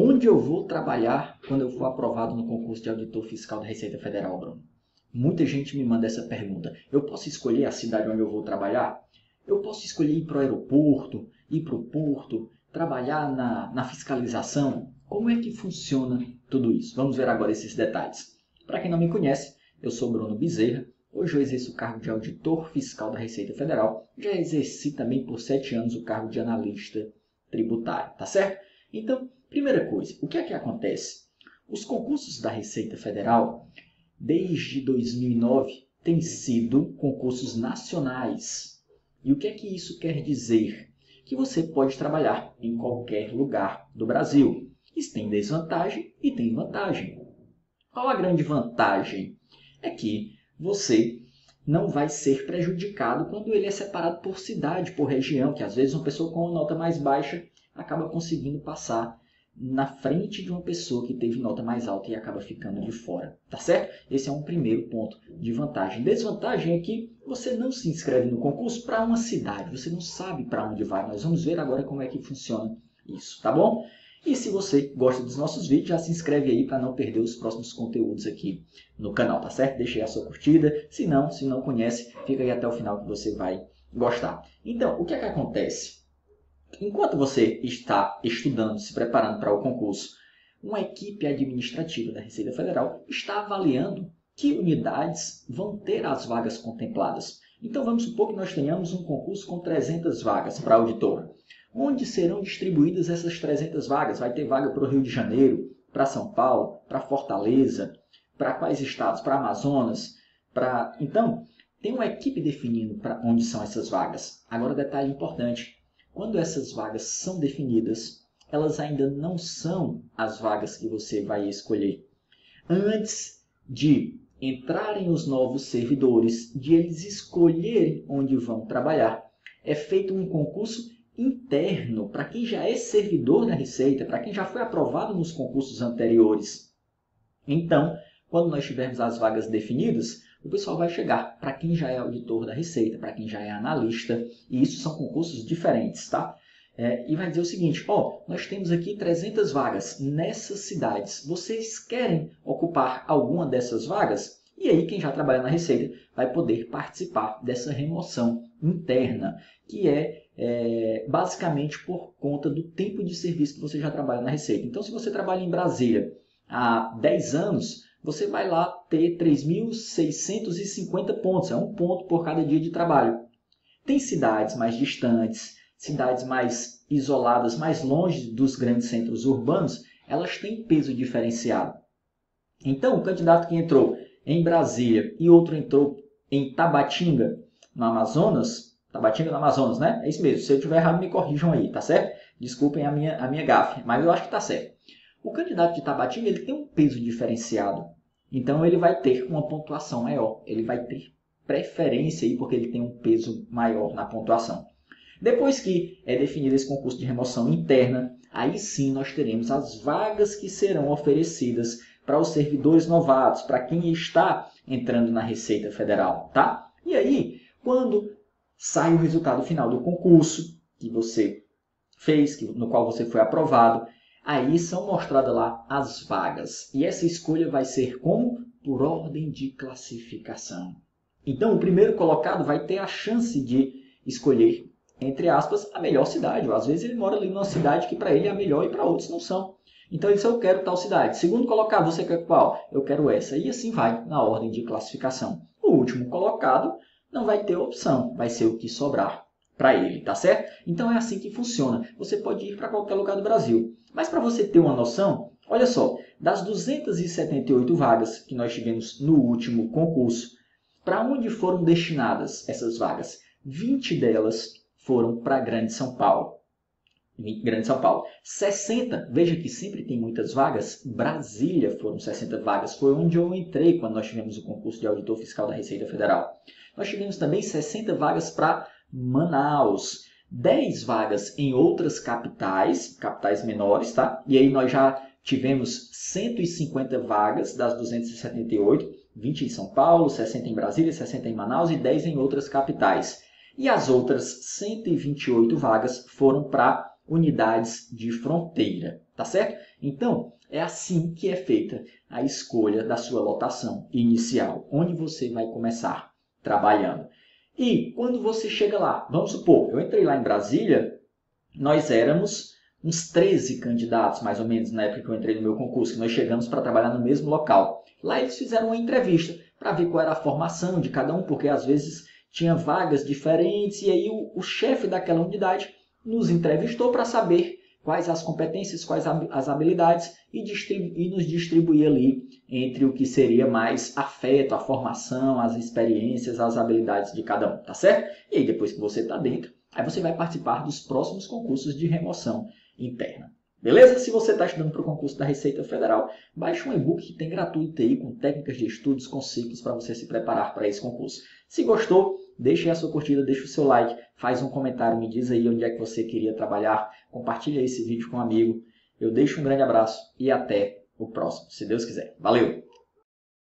Onde eu vou trabalhar quando eu for aprovado no concurso de auditor fiscal da Receita Federal, Bruno? Muita gente me manda essa pergunta. Eu posso escolher a cidade onde eu vou trabalhar? Eu posso escolher ir para o aeroporto, ir para o porto, trabalhar na fiscalização? Como é que funciona tudo isso? Vamos ver agora esses detalhes. Para quem não me conhece, eu sou Bruno Bezerra. Hoje eu exerço o cargo de auditor fiscal da Receita Federal. Já exerci também por 7 anos o cargo de analista tributário, tá certo? Então, primeira coisa, o que é que acontece? Os concursos da Receita Federal, desde 2009, têm sido concursos nacionais. E o que é que isso quer dizer? Que você pode trabalhar em qualquer lugar do Brasil. Isso tem desvantagem e tem vantagem. Qual a grande vantagem? É que você não vai ser prejudicado quando ele é separado por cidade, por região, que às vezes uma pessoa com nota mais baixa acaba conseguindo passar na frente de uma pessoa que teve nota mais alta e acaba ficando de fora, tá certo? Esse é um primeiro ponto de vantagem. Desvantagem é que você não se inscreve no concurso para uma cidade, você não sabe para onde vai. Nós vamos ver agora como é que funciona isso, tá bom? E se você gosta dos nossos vídeos, já se inscreve aí para não perder os próximos conteúdos aqui no canal, tá certo? Deixa aí a sua curtida, se não conhece, fica aí até o final que você vai gostar. Então, o que é que acontece? Enquanto você está estudando, se preparando para o concurso, uma equipe administrativa da Receita Federal está avaliando que unidades vão ter as vagas contempladas. Então vamos supor que nós tenhamos um concurso com 300 vagas para auditor. Onde serão distribuídas essas 300 vagas? Vai ter vaga para o Rio de Janeiro, para São Paulo, para Fortaleza, para quais estados? Para Amazonas? Então, tem uma equipe definindo para onde são essas vagas. Agora, detalhe importante. Quando essas vagas são definidas, elas ainda não são as vagas que você vai escolher. Antes de entrarem os novos servidores, de eles escolherem onde vão trabalhar, é feito um concurso interno para quem já é servidor da Receita, para quem já foi aprovado nos concursos anteriores. Então, quando nós tivermos as vagas definidas, o pessoal vai chegar para quem já é auditor da Receita, para quem já é analista, e isso são concursos diferentes, tá? E vai dizer o seguinte, ó, nós temos aqui 300 vagas nessas cidades, vocês querem ocupar alguma dessas vagas? E aí quem já trabalha na Receita vai poder participar dessa remoção interna, que é basicamente por conta do tempo de serviço que você já trabalha na Receita. Então, se você trabalha em Brasília há 10 anos, você vai lá ter 3.650 pontos, é um ponto por cada dia de trabalho. Tem cidades mais distantes, cidades mais isoladas, mais longe dos grandes centros urbanos, elas têm peso diferenciado. Então, o candidato que entrou em Brasília e outro entrou em Tabatinga, no Amazonas, Tabatinga no Amazonas, né? É isso mesmo, se eu tiver errado me corrijam aí, tá certo? Desculpem a minha gafe, mas eu acho que tá certo. O candidato de Tabatinga ele tem um peso diferenciado, então ele vai ter uma pontuação maior, ele vai ter preferência aí porque ele tem um peso maior na pontuação. Depois que é definido esse concurso de remoção interna, aí sim nós teremos as vagas que serão oferecidas para os servidores novatos, para quem está entrando na Receita Federal, tá? E aí, quando sai o resultado final do concurso que você fez, no qual você foi aprovado, aí são mostradas lá as vagas. E essa escolha vai ser como? Por ordem de classificação. Então, o primeiro colocado vai ter a chance de escolher, entre aspas, a melhor cidade. Ou, às vezes ele mora ali numa cidade que para ele é a melhor e para outros não são. Então, ele diz, eu quero tal cidade. Segundo colocado, você quer qual? Eu quero essa. E assim vai, na ordem de classificação. O último colocado não vai ter opção, vai ser o que sobrar para ele, tá certo? Então, é assim que funciona. Você pode ir para qualquer lugar do Brasil. Mas para você ter uma noção, olha só, das 278 vagas que nós tivemos no último concurso, para onde foram destinadas essas vagas? 20 delas foram para Grande São Paulo. 60, veja que sempre tem muitas vagas, Brasília foram 60 vagas, foi onde eu entrei quando nós tivemos o concurso de auditor fiscal da Receita Federal. Nós tivemos também 60 vagas para Manaus. 10 vagas em outras capitais menores, tá? E aí nós já tivemos 150 vagas das 278, 20 em São Paulo, 60 em Brasília, 60 em Manaus e 10 em outras capitais. E as outras 128 vagas foram para unidades de fronteira. tá certo? Então, é assim que é feita a escolha da sua lotação inicial, onde você vai começar trabalhando. E quando você chega lá, vamos supor, eu entrei lá em Brasília, nós éramos uns 13 candidatos, mais ou menos, na época que eu entrei no meu concurso, que nós chegamos para trabalhar no mesmo local. Lá eles fizeram uma entrevista para ver qual era a formação de cada um, porque às vezes tinha vagas diferentes, e aí o chefe daquela unidade nos entrevistou para saber quais as competências, quais as habilidades, e nos distribuir ali entre o que seria mais afeto, a formação, as experiências, as habilidades de cada um, tá certo? E aí depois que você está dentro, aí você vai participar dos próximos concursos de remoção interna. Beleza? Se você está estudando para o concurso da Receita Federal, baixe um e-book que tem gratuito aí, com técnicas de estudos, conceitos para você se preparar para esse concurso. Se gostou, deixe aí a sua curtida, deixe o seu like, faz um comentário, me diz aí onde é que você queria trabalhar, compartilha esse vídeo com um amigo. Eu deixo um grande abraço e até o próximo, se Deus quiser. Valeu!